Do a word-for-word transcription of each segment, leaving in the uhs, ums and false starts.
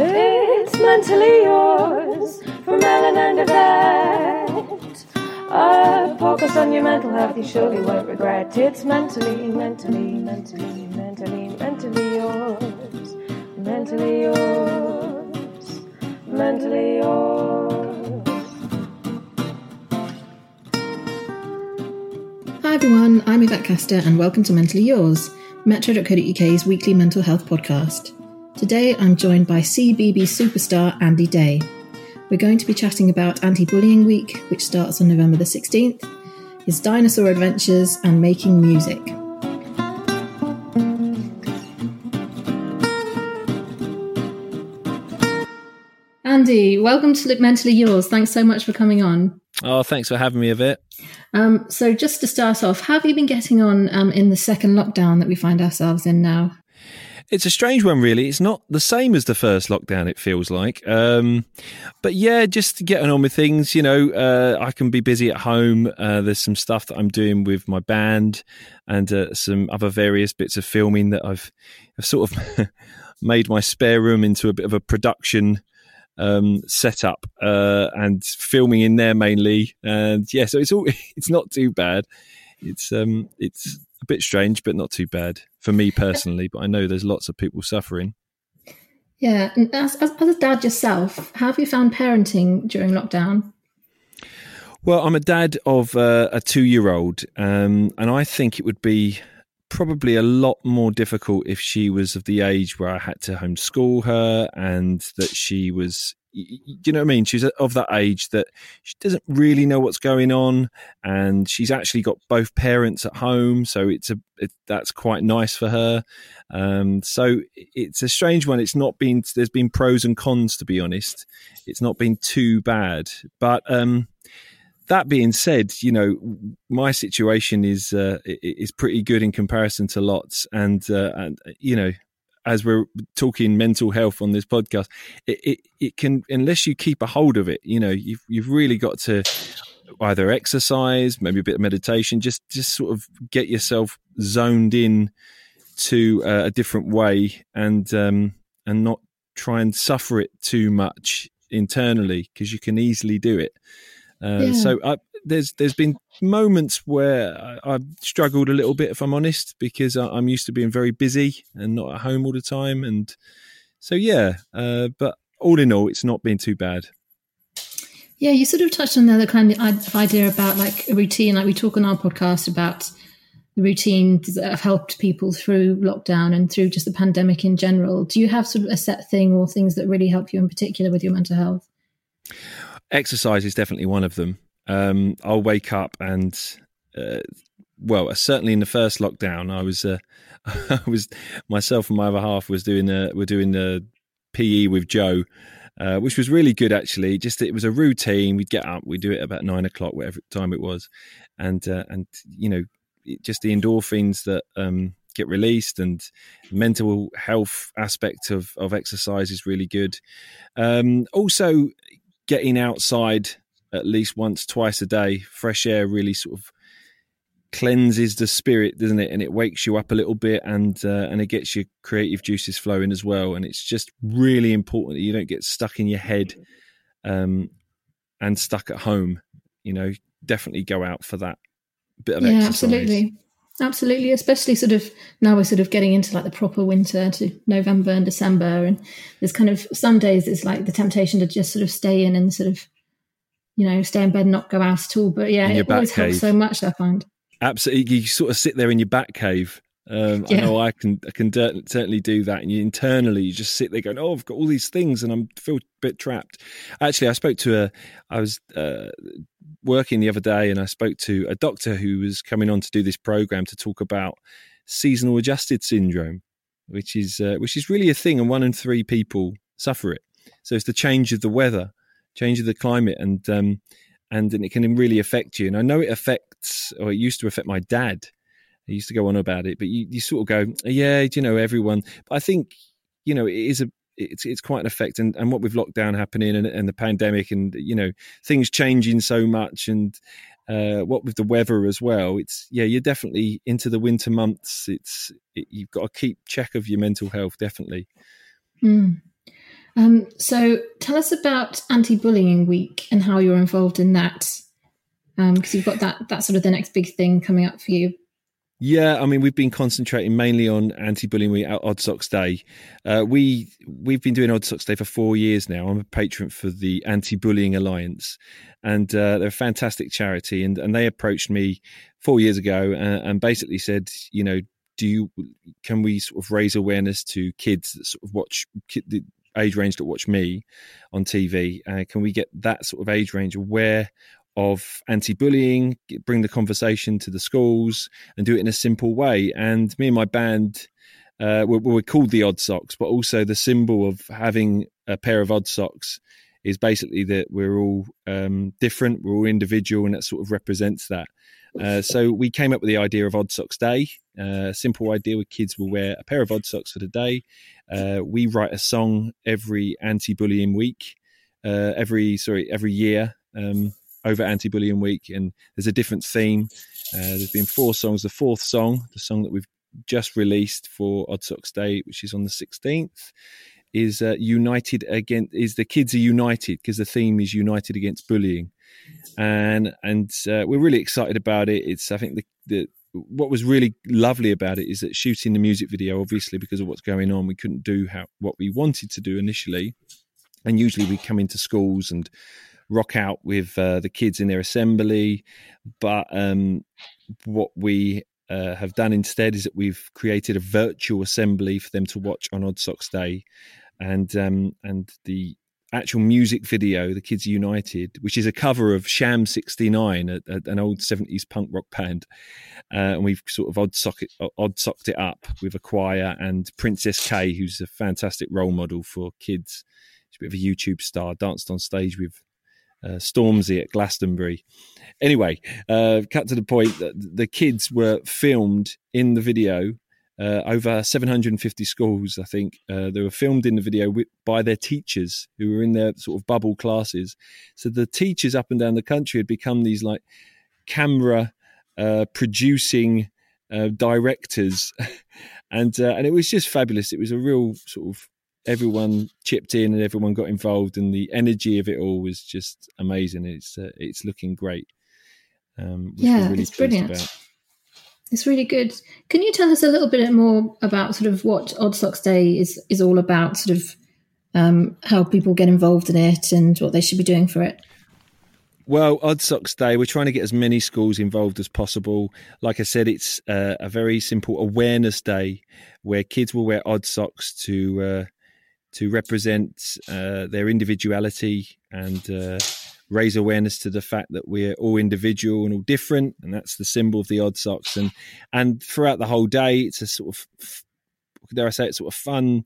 It's Mentally Yours from Ellen and Yvette. A focus on your mental health you surely won't regret. It's mentally, mentally, mentally, mentally, mentally yours. Mentally yours. Mentally yours. Hi everyone, I'm Yvette Caster and welcome to Mentally Yours, metro dot co dot U K's weekly mental health podcast. Today I'm joined by CBeeBee superstar Andy Day. We're going to be chatting about Anti-Bullying Week, which starts on November the sixteenth, his dinosaur adventures and making music. Andy, welcome to Mentally Yours. Thanks so much for coming on. Oh, thanks for having me a bit. Um, so just to start off, how have you been getting on um, in the second lockdown that we find ourselves in now? It's a strange one, really. It's not the same as the first lockdown, it feels like. Um, but yeah, just getting on with things, you know, uh, I can be busy at home. Uh, there's some stuff that I'm doing with my band and uh, some other various bits of filming that I've, I've sort of made my spare room into a bit of a production um, setup uh, and filming in there mainly. And yeah, so it's all, it's not too bad. It's um, it's a bit strange, but not too bad for me personally. But I know there's lots of people suffering. Yeah, and as, as, as a dad yourself, how have you found parenting during lockdown? Well, I'm a dad of uh, a two-year-old, um, and I think it would be probably a lot more difficult if she was of the age where I had to homeschool her and that she was, you know what I mean? She's of that age that she doesn't really know what's going on, and she's actually got both parents at home, so it's a it, that's quite nice for her. Um, so it's a strange one. It's not been there's been pros and cons, to be honest. It's not been too bad, but um, that being said, you know, my situation is uh, is pretty good in comparison to lots, and uh, and you know. As we're talking mental health on this podcast, it, it, it can, unless you keep a hold of it, you know, you've, you've really got to either exercise, maybe a bit of meditation, just, just sort of get yourself zoned in to uh, a different way and, um, and not try and suffer it too much internally, because you can easily do it. Uh, yeah. So I, there's, there's been moments where I've struggled a little bit, if I'm honest, because I'm used to being very busy and not at home all the time. And so, yeah, uh, but all in all, it's not been too bad. Yeah, you sort of touched on the other kind of idea about like a routine, like we talk on our podcast about the routines that have helped people through lockdown and through just the pandemic in general. Do you have sort of a set thing or things that really help you in particular with your mental health? Exercise is definitely one of them. Um, I'll wake up and, uh, well, certainly in the first lockdown, I was, uh, I was myself and my other half was doing a, we're doing a P E with Joe, uh, which was really good actually. Just it was a routine. We'd get up, we'd do it about nine o'clock, whatever time it was, and uh, and you know, it, just the endorphins that um, get released, and mental health aspect of of exercise is really good. Um, also, getting outside at least once, twice a day, fresh air really sort of cleanses the spirit, doesn't it? And it wakes you up a little bit, and uh, and it gets your creative juices flowing as well. And it's just really important that you don't get stuck in your head um, and stuck at home. You know, definitely go out for that bit of yeah, exercise. Absolutely. Absolutely, especially sort of now we're sort of getting into like the proper winter to November and December, and there's kind of some days it's like the temptation to just sort of stay in and sort of, you know, stay in bed and not go out at all. But yeah, it always helps so much, I find. Absolutely, you sort of sit there in your bat cave. Um, yeah. I know I can I can certainly do that, and you internally you just sit there going, "Oh, I've got all these things, and I'm feel a bit trapped." Actually, I spoke to a I was uh, working the other day, and I spoke to a doctor who was coming on to do this program to talk about seasonal adjusted syndrome, which is uh, which is really a thing, and one in three people suffer it. So it's the change of the weather, change of the climate, and um, and, and it can really affect you. And I know it affects, or it used to affect my dad. I used to go on about it, but you, you sort of go, yeah, you know, everyone. But I think, you know, it is a, it's it's quite an effect. And, and what with lockdown happening and, and the pandemic and, you know, things changing so much and uh, what with the weather as well, it's, yeah, you're definitely into the winter months. It's, it, you've got to keep check of your mental health, definitely. Mm. Um, so tell us about Anti-Bullying Week and how you're involved in that. Um, because you've got that, that's sort of the next big thing coming up for you. Yeah, I mean, we've been concentrating mainly on Anti-Bullying Week at Odd Socks Day. Uh, we, we've been doing Odd Socks Day for four years now. I'm a patron for the Anti-Bullying Alliance, and uh, they're a fantastic charity. And, and they approached me four years ago and, and basically said, you know, do you, can we sort of raise awareness to kids that sort of watch kid, the age range that watch me on T V? Uh, can we get that sort of age range aware of anti-bullying, bring the conversation to the schools and do it in a simple way? And me and my band, uh, we're, we're called the Odd Socks, but also the symbol of having a pair of odd socks is basically that we're all um, different, we're all individual, and that sort of represents that. Uh, so we came up with the idea of Odd Socks Day, a uh, simple idea where kids will wear a pair of odd socks for the day. Uh, we write a song every anti-bullying week, uh, every, sorry, every year, um, over Anti-Bullying Week, and there's a different theme. Uh, there's been four songs. The fourth song, the song that we've just released for Odd Socks Day, which is on the sixteenth, is uh, United Against, is the kids are united, because the theme is United Against Bullying. And and uh, we're really excited about it. It's, I think the, the what was really lovely about it is that shooting the music video, obviously because of what's going on, we couldn't do how, what we wanted to do initially. And usually we come into schools and rock out with uh, the kids in their assembly. But um, what we uh, have done instead is that we've created a virtual assembly for them to watch on Odd Socks Day. And um, and the actual music video, The Kids United, which is a cover of Sham sixty-nine, a, a, an old seventies punk rock band. Uh, and we've sort of odd socked it, odd socked it up with a choir and Princess K, who's a fantastic role model for kids. She's a bit of a YouTube star, danced on stage with Uh, Stormzy at Glastonbury. Anyway, uh, cut to the point, the, the kids were filmed in the video, uh, over seven hundred fifty schools, I think. Uh, they were filmed in the video with, by their teachers who were in their sort of bubble classes. So the teachers up and down the country had become these like camera uh, producing uh, directors. and uh, and it was just fabulous. It was a real sort of, everyone chipped in and everyone got involved, and the energy of it all was just amazing. It's uh, it's looking great. Um, yeah, really it's brilliant. About. It's really good. Can you tell us a little bit more about sort of what Odd Socks Day is, is all about, sort of um, how people get involved in it and what they should be doing for it? Well, Odd Socks Day, we're trying to get as many schools involved as possible. Like I said, it's uh, a very simple awareness day where kids will wear odd socks to... Uh, to represent uh, their individuality and uh, raise awareness to the fact that we're all individual and all different. And that's the symbol of the odd socks. And and throughout the whole day, it's a sort of, dare I say, it's sort of fun,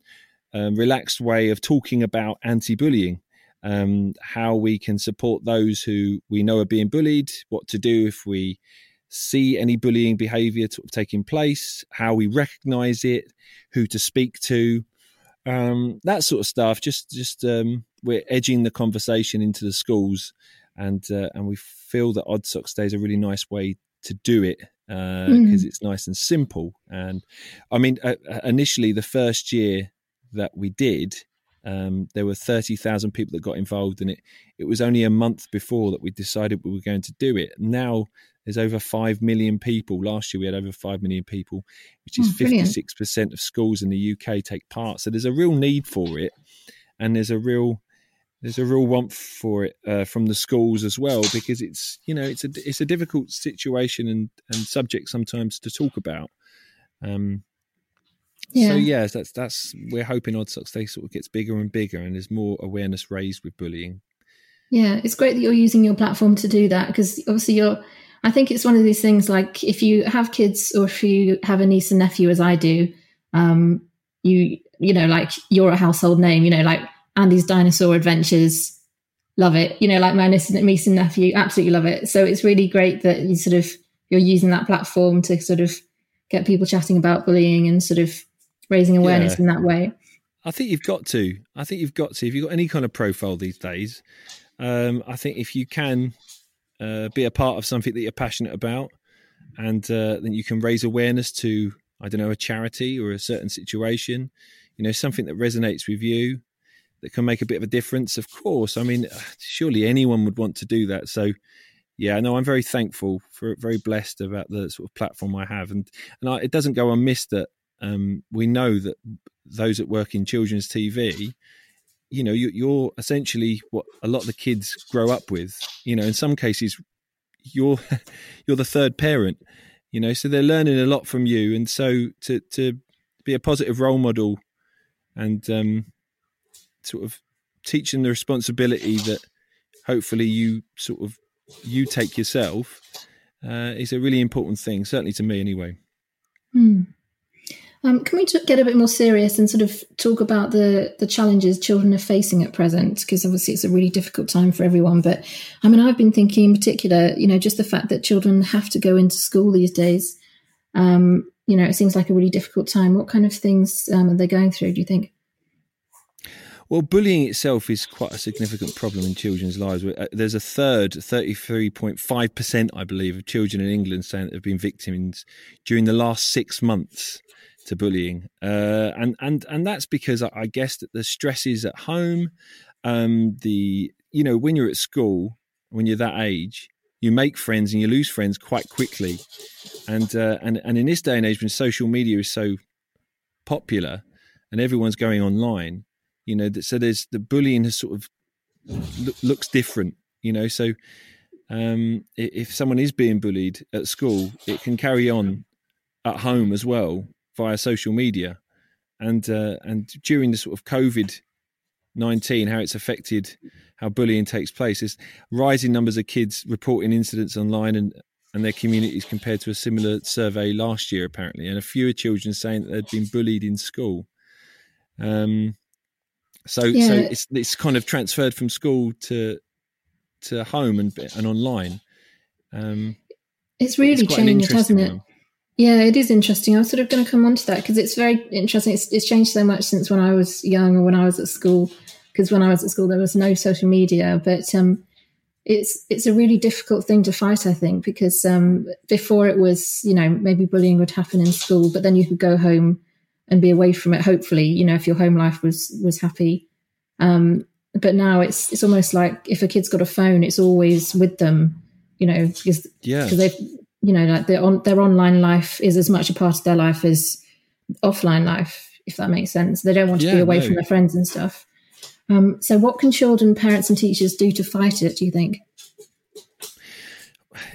um, relaxed way of talking about anti-bullying, um, how we can support those who we know are being bullied, what to do if we see any bullying behaviour sort of taking place, how we recognise it, who to speak to, um that sort of stuff. Just just um we're edging the conversation into the schools, and uh, and we feel that Odd Socks Day is a really nice way to do it, uh because mm. it's nice and simple. And I mean, uh, initially the first year that we did, um there were thirty thousand people that got involved in it. It was only a month before that we decided we were going to do it. Now there's over five million people. Last year we had over five million people, which is oh, fifty-six percent of schools in the U K take part. So there's a real need for it. And there's a real, there's a real want for it uh, from the schools as well, because it's, you know, it's a, it's a difficult situation and, and subject sometimes to talk about. Um, yeah. So yeah, that's, that's, we're hoping Odd Socks Day sort of gets bigger and bigger and there's more awareness raised with bullying. Yeah. It's great that you're using your platform to do that, because obviously you're, I think it's one of these things, like if you have kids or if you have a niece and nephew, as I do, um, you, you know, like you're a household name, you know, like Andy's Dinosaur Adventures, love it. You know, like my niece and, niece and nephew, absolutely love it. So it's really great that you sort of, you're using that platform to sort of get people chatting about bullying and sort of raising awareness yeah. in that way. I think you've got to. I think you've got to. If you've got any kind of profile these days, um, I think if you can uh, be a part of something that you're passionate about, and uh, then you can raise awareness to, I don't know, a charity or a certain situation, you know, something that resonates with you, that can make a bit of a difference, of course. I mean, surely anyone would want to do that. So, yeah, no, I'm very thankful for it, very blessed about the sort of platform I have. And, and I, it doesn't go unmissed that um, we know that those that work in children's T V, you know, you, you're essentially what a lot of the kids grow up with. You know, in some cases, you're you're the third parent, you know, so they're learning a lot from you. And so to to be a positive role model and um, sort of teach them the responsibility that hopefully you sort of you take yourself uh, is a really important thing, certainly to me anyway. Mm. Um, can we get a bit more serious and sort of talk about the, the challenges children are facing at present? Because obviously it's a really difficult time for everyone. But I mean, I've been thinking in particular, you know, just the fact that children have to go into school these days. Um, you know, it seems like a really difficult time. What kind of things um, are they going through, do you think? Well, bullying itself is quite a significant problem in children's lives. There's a third, thirty-three point five percent, I believe, of children in England saying that have been victims during the last six months. To bullying, uh, and and and that's because I guess that the stresses at home, um, the you know when you're at school, when you're that age, you make friends and you lose friends quite quickly, and uh, and and in this day and age when social media is so popular and everyone's going online, you know, so there's the bullying has sort of lo- looks different, you know. So um, if someone is being bullied at school, it can carry on at home as well. Via social media, and uh, and during the sort of COVID nineteen, how it's affected how bullying takes place is rising numbers of kids reporting incidents online and, and their communities compared to a similar survey last year, apparently, and a fewer children saying that they'd been bullied in school. Um, so yeah. so it's it's kind of transferred from school to to home and and online. Um, it's really it's changed, hasn't it? One. Yeah, it is interesting. I was sort of going to come on to that because it's very interesting. It's, it's changed so much since when I was young or when I was at school, because when I was at school, there was no social media. But um, it's it's a really difficult thing to fight, I think, because um, before it was, you know, maybe bullying would happen in school, but then you could go home and be away from it, hopefully, you know, if your home life was was happy. Um, but now it's it's almost like if a kid's got a phone, it's always with them, you know, because yeah. they've... you know, like their on, their online life is as much a part of their life as offline life, if that makes sense. They don't want to yeah, be away no. from their friends and stuff. Um, so what can children, parents and teachers do to fight it, do you think?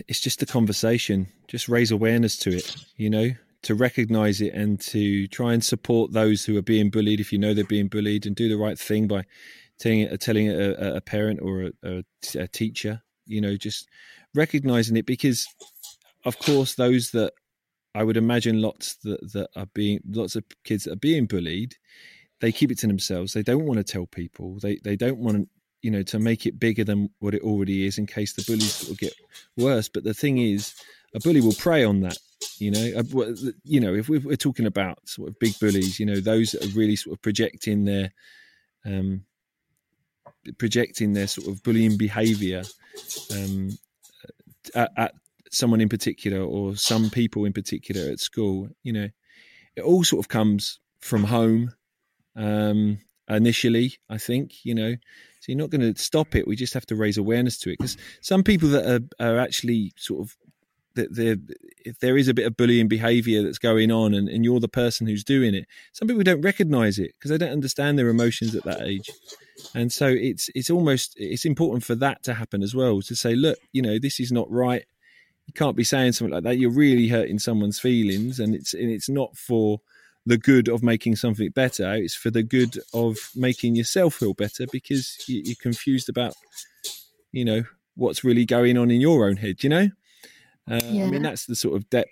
It's just the conversation, just raise awareness to it, you know, to recognise it and to try and support those who are being bullied if you know they're being bullied, and do the right thing by telling, telling a, a parent or a, a teacher, you know, just recognising it because... Of course, those that I would imagine lots that, that are being lots of kids that are being bullied, they keep it to themselves. They don't want to tell people. They they don't want you know to make it bigger than what it already is in case the bullies will get worse. But the thing is, a bully will prey on that. You know, a, you know if we're talking about sort of big bullies, you know, those that are really sort of projecting their um, projecting their sort of bullying behaviour um, at. at someone in particular or some people in particular at school, you know, it all sort of comes from home um, initially, I think, you know, so you're not going to stop it. We just have to raise awareness to it because some people that are, are actually sort of, that they're, if there is a bit of bullying behaviour that's going on and, and you're the person who's doing it, some people don't recognise it because they don't understand their emotions at that age. And so it's, it's almost, it's important for that to happen as well, to say, look, you know, this is not right. You can't be saying something like that. You're really hurting someone's feelings, and it's and it's not for the good of making something better. It's for the good of making yourself feel better because you, you're confused about, you know, what's really going on in your own head. You know, uh, yeah. I mean that's the sort of depth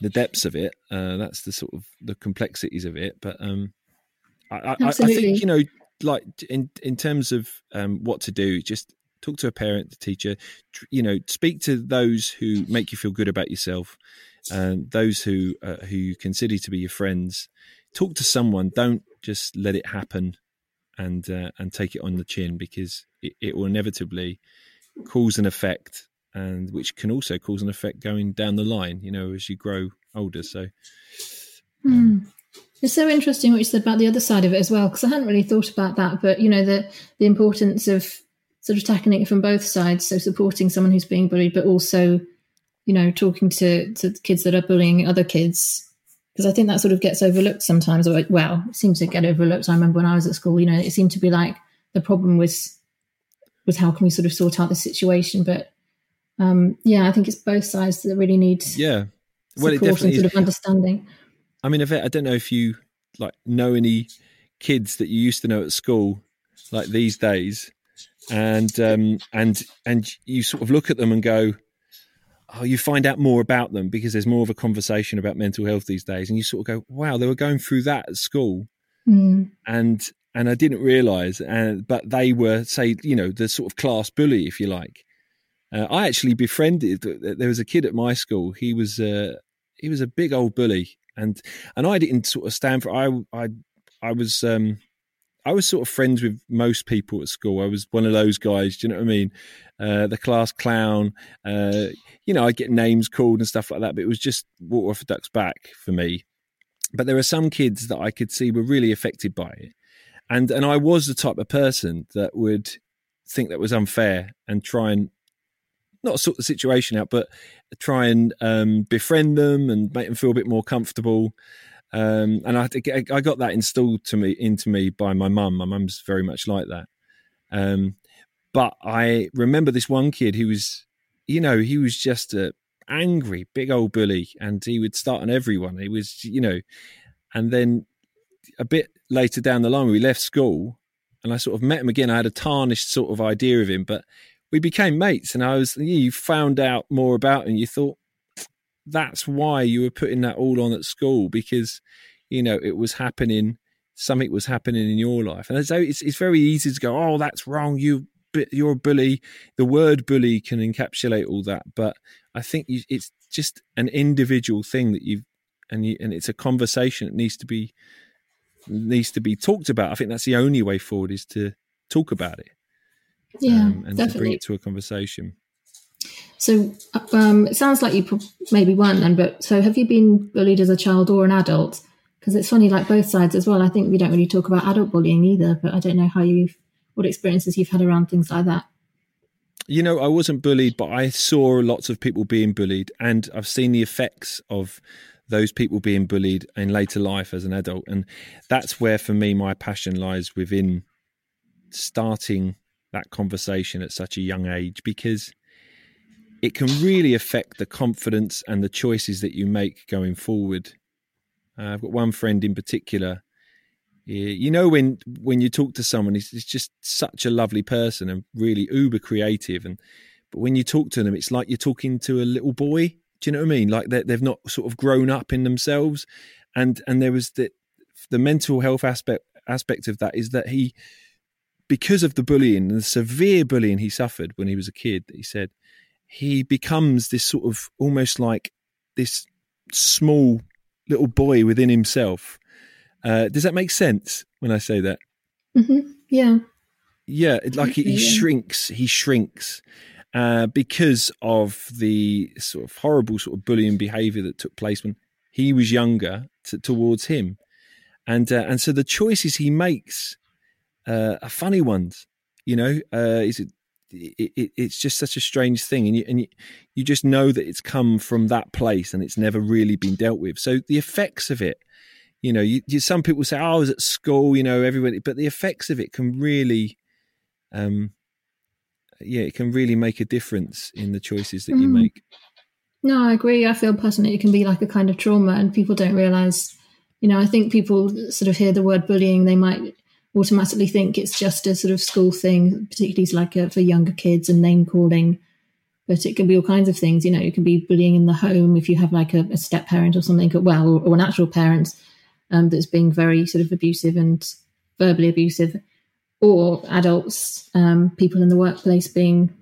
the depths of it. Uh, that's the sort of the complexities of it. But um, I, I, I think, you know, like in, in terms of um, what to do, just talk to a parent, the teacher, you know, speak to those who make you feel good about yourself and those who, uh, who you consider to be your friends. Talk to someone. Don't just let it happen and, uh, and take it on the chin, because it, it will inevitably cause an effect, and which can also cause an effect going down the line, you know, as you grow older. So um, mm. It's so interesting what you said about the other side of it as well, because I hadn't really thought about that. But, you know, the, the importance of sort of tackling it from both sides. So supporting someone who's being bullied, but also, you know, talking to, to kids that are bullying other kids, because I think that sort of gets overlooked sometimes. Or, well, it seems to get overlooked. I remember when I was at school, you know, it seemed to be like the problem was, was how can we sort of sort out the situation? But um, yeah, I think it's both sides that really need yeah, well, support it definitely and sort is. of understanding. I mean, Yvette, I don't know if you like know any kids that you used to know at school, like these days, and um, and and you sort of look at them and go, oh, you find out more about them because there's more of a conversation about mental health these days, and you sort of go, wow, they were going through that at school, mm. and and I didn't realise, and but they were, say, you know, the sort of class bully, if you like. Uh, I actually befriended. There was a kid at my school. He was uh, he was a big old bully, and and I didn't sort of stand for. I I I was um, I was sort of friends with most people at school. I was one of those guys. Do you know what I mean? Uh, the class clown. Uh, you know, I get names called and stuff like that. But it was just water off a duck's back for me. But there are some kids that I could see were really affected by it, and and I was the type of person that would think that was unfair and try and not sort the situation out, but try and um, befriend them and make them feel a bit more comfortable. Um, and I, I got that installed to me into me by my mum. My mum's very much like that. Um, but I remember this one kid who was, you know, he was just a angry, big old bully, and he would start on everyone. He was, you know, and then a bit later down the line, we left school and I sort of met him again. I had a tarnished sort of idea of him, but we became mates, and I was, you found out more about, and you thought that's why you were putting that all on at school, because, you know, it was happening, something was happening in your life. And so it's, it's very easy to go, oh, that's wrong. You, you're a bully. The word bully can encapsulate all that. But I think you, it's just an individual thing that you've, and you, and it's a conversation that needs to be, needs to be talked about. I think that's the only way forward, is to talk about it. Yeah, um, and definitely. To bring it to a conversation. So um, it sounds like you maybe weren't then, but so have you been bullied as a child or an adult? Because it's funny, like both sides as well. I think we don't really talk about adult bullying either, but I don't know how you've, what experiences you've had around things like that. You know, I wasn't bullied, but I saw lots of people being bullied, and I've seen the effects of those people being bullied in later life as an adult. And that's where, for me, my passion lies within starting that conversation at such a young age, because it can really affect the confidence and the choices that you make going forward. Uh, I've got one friend in particular, you know, when, when you talk to someone, it's, it's just such a lovely person and really uber creative. And, but when you talk to them, it's like you're talking to a little boy. Do you know what I mean? Like they've not sort of grown up in themselves. And, and there was the, the mental health aspect, aspect of that is that he, because of the bullying, the severe bullying he suffered when he was a kid, he said he becomes this sort of almost like this small little boy within himself. Uh, does that make sense when I say that? Mm-hmm. Yeah. Yeah. Like he, he shrinks, he shrinks uh, because of the sort of horrible sort of bullying behavior that took place when he was younger t- towards him. And, uh, and so the choices he makes Uh, are funny ones, you know. Uh, is it, it, it? It's just such a strange thing, and you and you, you just know that it's come from that place, and it's never really been dealt with. So the effects of it, you know, you, you, some people say, oh, "I was at school," you know, everybody, but the effects of it can really, um, yeah, it can really make a difference in the choices that mm. you make. No, I agree. I feel personally it can be like a kind of trauma, and people don't realise. You know, I think people sort of hear the word bullying, they might automatically think it's just a sort of school thing, particularly like a, for younger kids and name calling. But it can be all kinds of things, you know, it can be bullying in the home if you have like a, a step parent or something, or, well, or, or an actual parent um, that's being very sort of abusive and verbally abusive, or adults, um, people in the workplace being,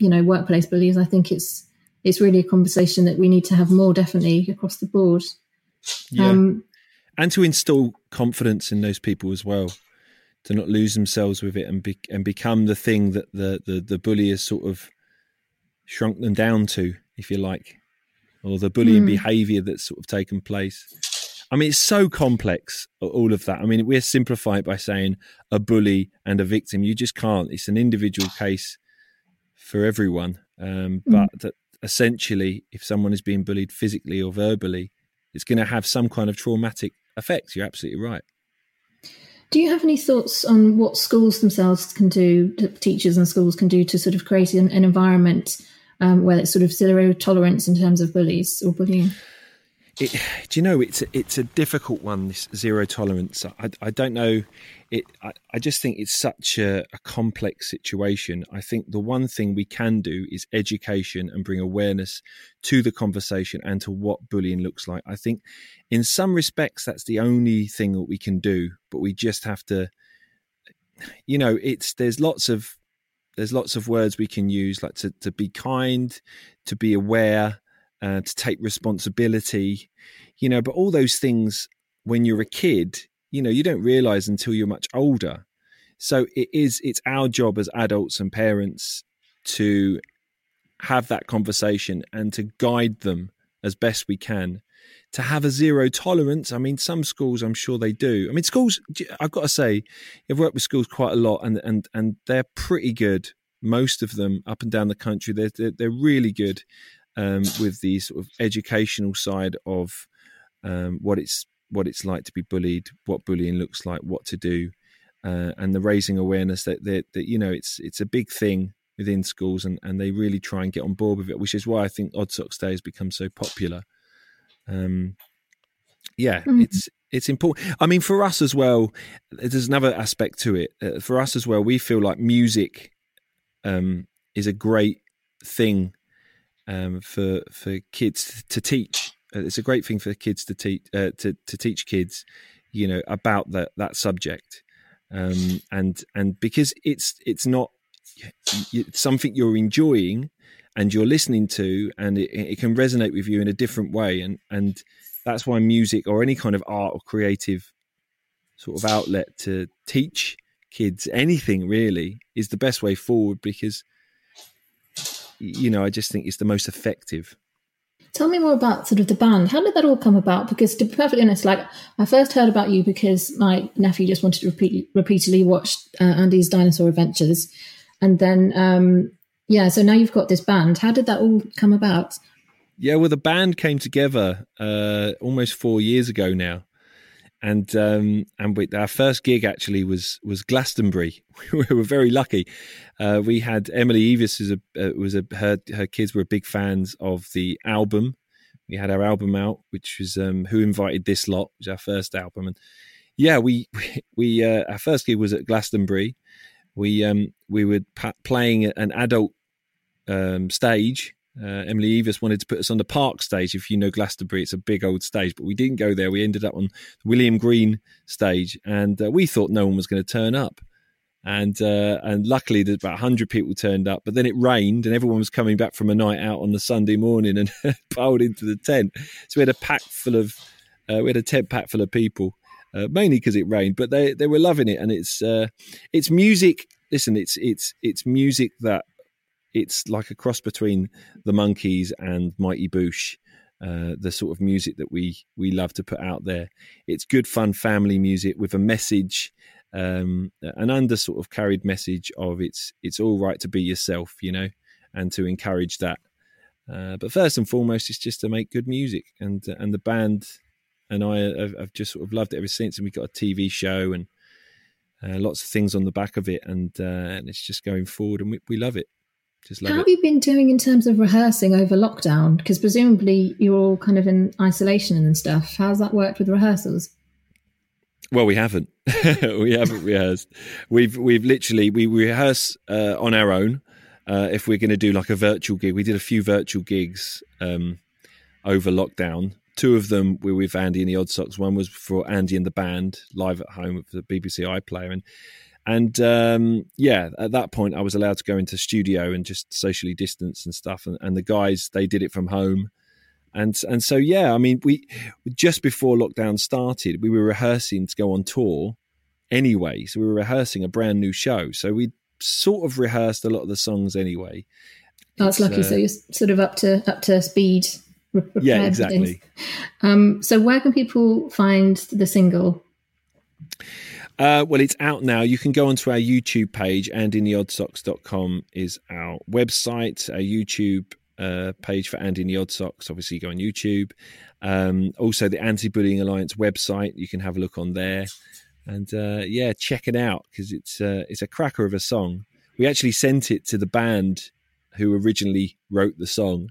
you know, workplace bullies. I think it's it's really a conversation that we need to have more definitely across the board. Yeah. Um, and to instill confidence in those people as well, to not lose themselves with it and be, and become the thing that the, the, the bully is sort of shrunk them down to, if you like, or the bullying mm. behavior that's sort of taken place. I mean, it's so complex, all of that. I mean, we're simplifying it by saying a bully and a victim. You just can't. It's an individual case for everyone. Um, but mm. that essentially, if someone is being bullied physically or verbally, it's going to have some kind of traumatic effects. You're absolutely right. Do you have any thoughts on what schools themselves can do, teachers and schools can do to sort of create an, an environment Um, where it's sort of zero tolerance in terms of bullies or bullying? It, do you know, it's a, it's a difficult one, this zero tolerance. I, I don't know. It, I, I just think it's such a, a complex situation. I think the one thing we can do is education and bring awareness to the conversation and to what bullying looks like. I think in some respects, that's the only thing that we can do, but we just have to, you know, it's there's lots of There's lots of words we can use, like to, to be kind, to be aware, uh, to take responsibility, you know, but all those things when you're a kid, you know, you don't realize until you're much older. So it is, it's our job as adults and parents to have that conversation and to guide them as best we can, to have a zero tolerance. I mean, some schools, I'm sure they do. I mean, schools, I've got to say, I've worked with schools quite a lot and and, and they're pretty good. Most of them up and down the country, they're, they're, they're really good um, with the sort of educational side of um, what it's what it's like to be bullied, what bullying looks like, what to do, uh, and the raising awareness that, that, that, you know, it's it's a big thing within schools and, and they really try and get on board with it, which is why I think Odd Socks Day has become so popular. Um, yeah, mm. it's, it's important. I mean, for us as well, there's another aspect to it. Uh, for us as well, we feel like music, um, is a great thing, um, for, for kids to teach. Uh, it's a great thing for kids to teach, uh, to, to teach kids, you know, about that, that subject. Um, and, and because it's, it's not it's something you're enjoying, and you're listening to, and it, it can resonate with you in a different way. And, and that's why music or any kind of art or creative sort of outlet to teach kids anything really is the best way forward, because, you know, I just think it's the most effective. Tell me more about sort of the band. How did that all come about? Because to be perfectly honest, like I first heard about you because my nephew just wanted to repeat, repeatedly watch uh, Andy's Dinosaur Adventures. And then... um Yeah, so now you've got this band. How did that all come about? Yeah, well, the band came together uh, almost four years ago now, and um, and we, our first gig actually was was Glastonbury. We were very lucky. Uh, we had Emily Eavis, who's a, uh, was a her her kids were big fans of the album. We had our album out, which was um, Who Invited This Lot, which was our first album, and yeah, we we uh, our first gig was at Glastonbury. We um, we were p- playing an adult Um, stage. Uh, Emily Eavis wanted to put us on the park stage. If you know Glastonbury, it's a big old stage, but we didn't go there. We ended up on the William Green stage, and uh, we thought no one was going to turn up. And uh, and luckily, there's about one hundred people turned up, but then it rained, and everyone was coming back from a night out on the Sunday morning and piled into the tent. So we had a pack full of, uh, we had a tent pack full of people, uh, mainly because it rained, but they, they were loving it. And it's uh, it's music. Listen, it's it's it's music that it's like a cross between the Monkees and Mighty Boosh, uh, the sort of music that we we love to put out there. It's good, fun family music with a message, um, an under sort of carried message of it's it's all right to be yourself, you know, and to encourage that. Uh, but first and foremost, it's just to make good music, and and the band and I have, have just sort of loved it ever since. And we got a T V show and uh, lots of things on the back of it, and uh, and it's just going forward, and we, we love it. How have you been doing in terms of rehearsing over lockdown? Because presumably you're all kind of in isolation and stuff. How's that worked with rehearsals? Well, we haven't. we haven't rehearsed. We've we've literally we rehearse uh, on our own, uh, if we're going to do like a virtual gig. We did a few virtual gigs um, over lockdown. Two of them were with Andy and the Odd Socks. One was for Andy and the band live at home with the B B C iPlayer. And, and um, yeah, at that point I was allowed to go into studio and just socially distance and stuff. And, and the guys, they did it from home. And and so, yeah, I mean, we just before lockdown started, we were rehearsing to go on tour anyway. So we were rehearsing a brand new show. So we sort of rehearsed a lot of the songs anyway. That's lucky. Uh, so you're sort of up to up to speed. Yeah, exactly. Um, so where can people find the single? Uh, well, it's out now. You can go onto our YouTube page, andy in the odd socks dot com is our website, our YouTube Uh, page for Andy and the Odd Socks. Obviously, you go on YouTube. Um, also, the Anti-Bullying Alliance website. You can have a look on there, and uh, yeah, check it out because it's uh, it's a cracker of a song. We actually sent it to the band who originally wrote the song,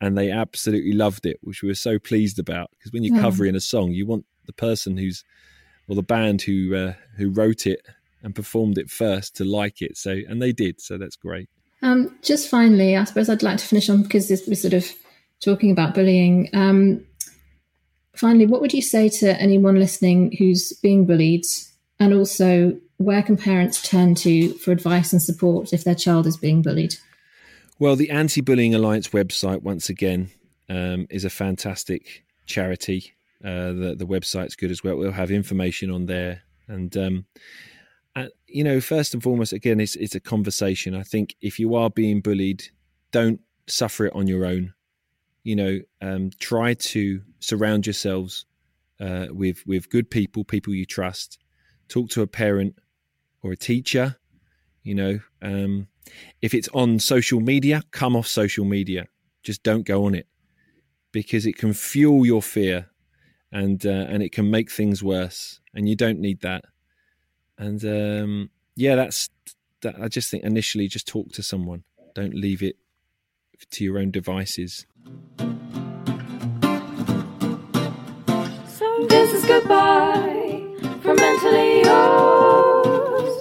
and they absolutely loved it, which we were so pleased about. Because when you're yeah. covering a song, you want the person who's or the band who uh, who wrote it and performed it first to like it. So, and they did. So that's great. Um, just finally, I suppose I'd like to finish on because we're sort of talking about bullying. Um, finally, what would you say to anyone listening who's being bullied? And also, where can parents turn to for advice and support if their child is being bullied? Well, the Anti-Bullying Alliance website, once again, um, is a fantastic charity. Uh, the, the website's good as well. We'll have information on there. And um Uh, you know, first and foremost, again, it's it's a conversation. I think if you are being bullied, don't suffer it on your own. You know, um, try to surround yourselves uh, with with good people, people you trust. Talk to a parent or a teacher. You know, um, if it's on social media, come off social media. Just don't go on it because it can fuel your fear and uh, and it can make things worse. And you don't need that. And um, yeah, that's. That, I just think initially, just talk to someone. Don't leave it to your own devices. So this is goodbye from Mentally Yours.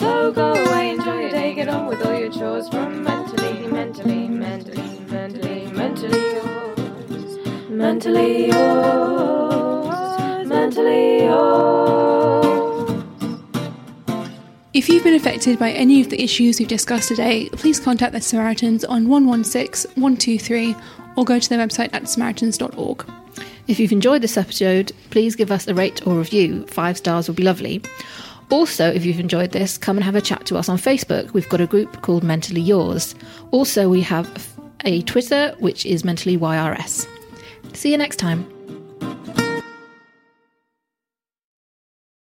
So go away, enjoy your day, get on with all your chores. From mentally, mentally, mentally, mentally, mentally yours, mentally yours, mentally yours. If you've been affected by any of the issues we've discussed today, please contact the Samaritans on one one six, one two three or go to their website at samaritans dot org. If you've enjoyed this episode, please give us a rate or review. Five stars would be lovely. Also, if you've enjoyed this, come and have a chat to us on Facebook. We've got a group called Mentally Yours. Also, we have a Twitter, which is Mentally Y R S. See you next time.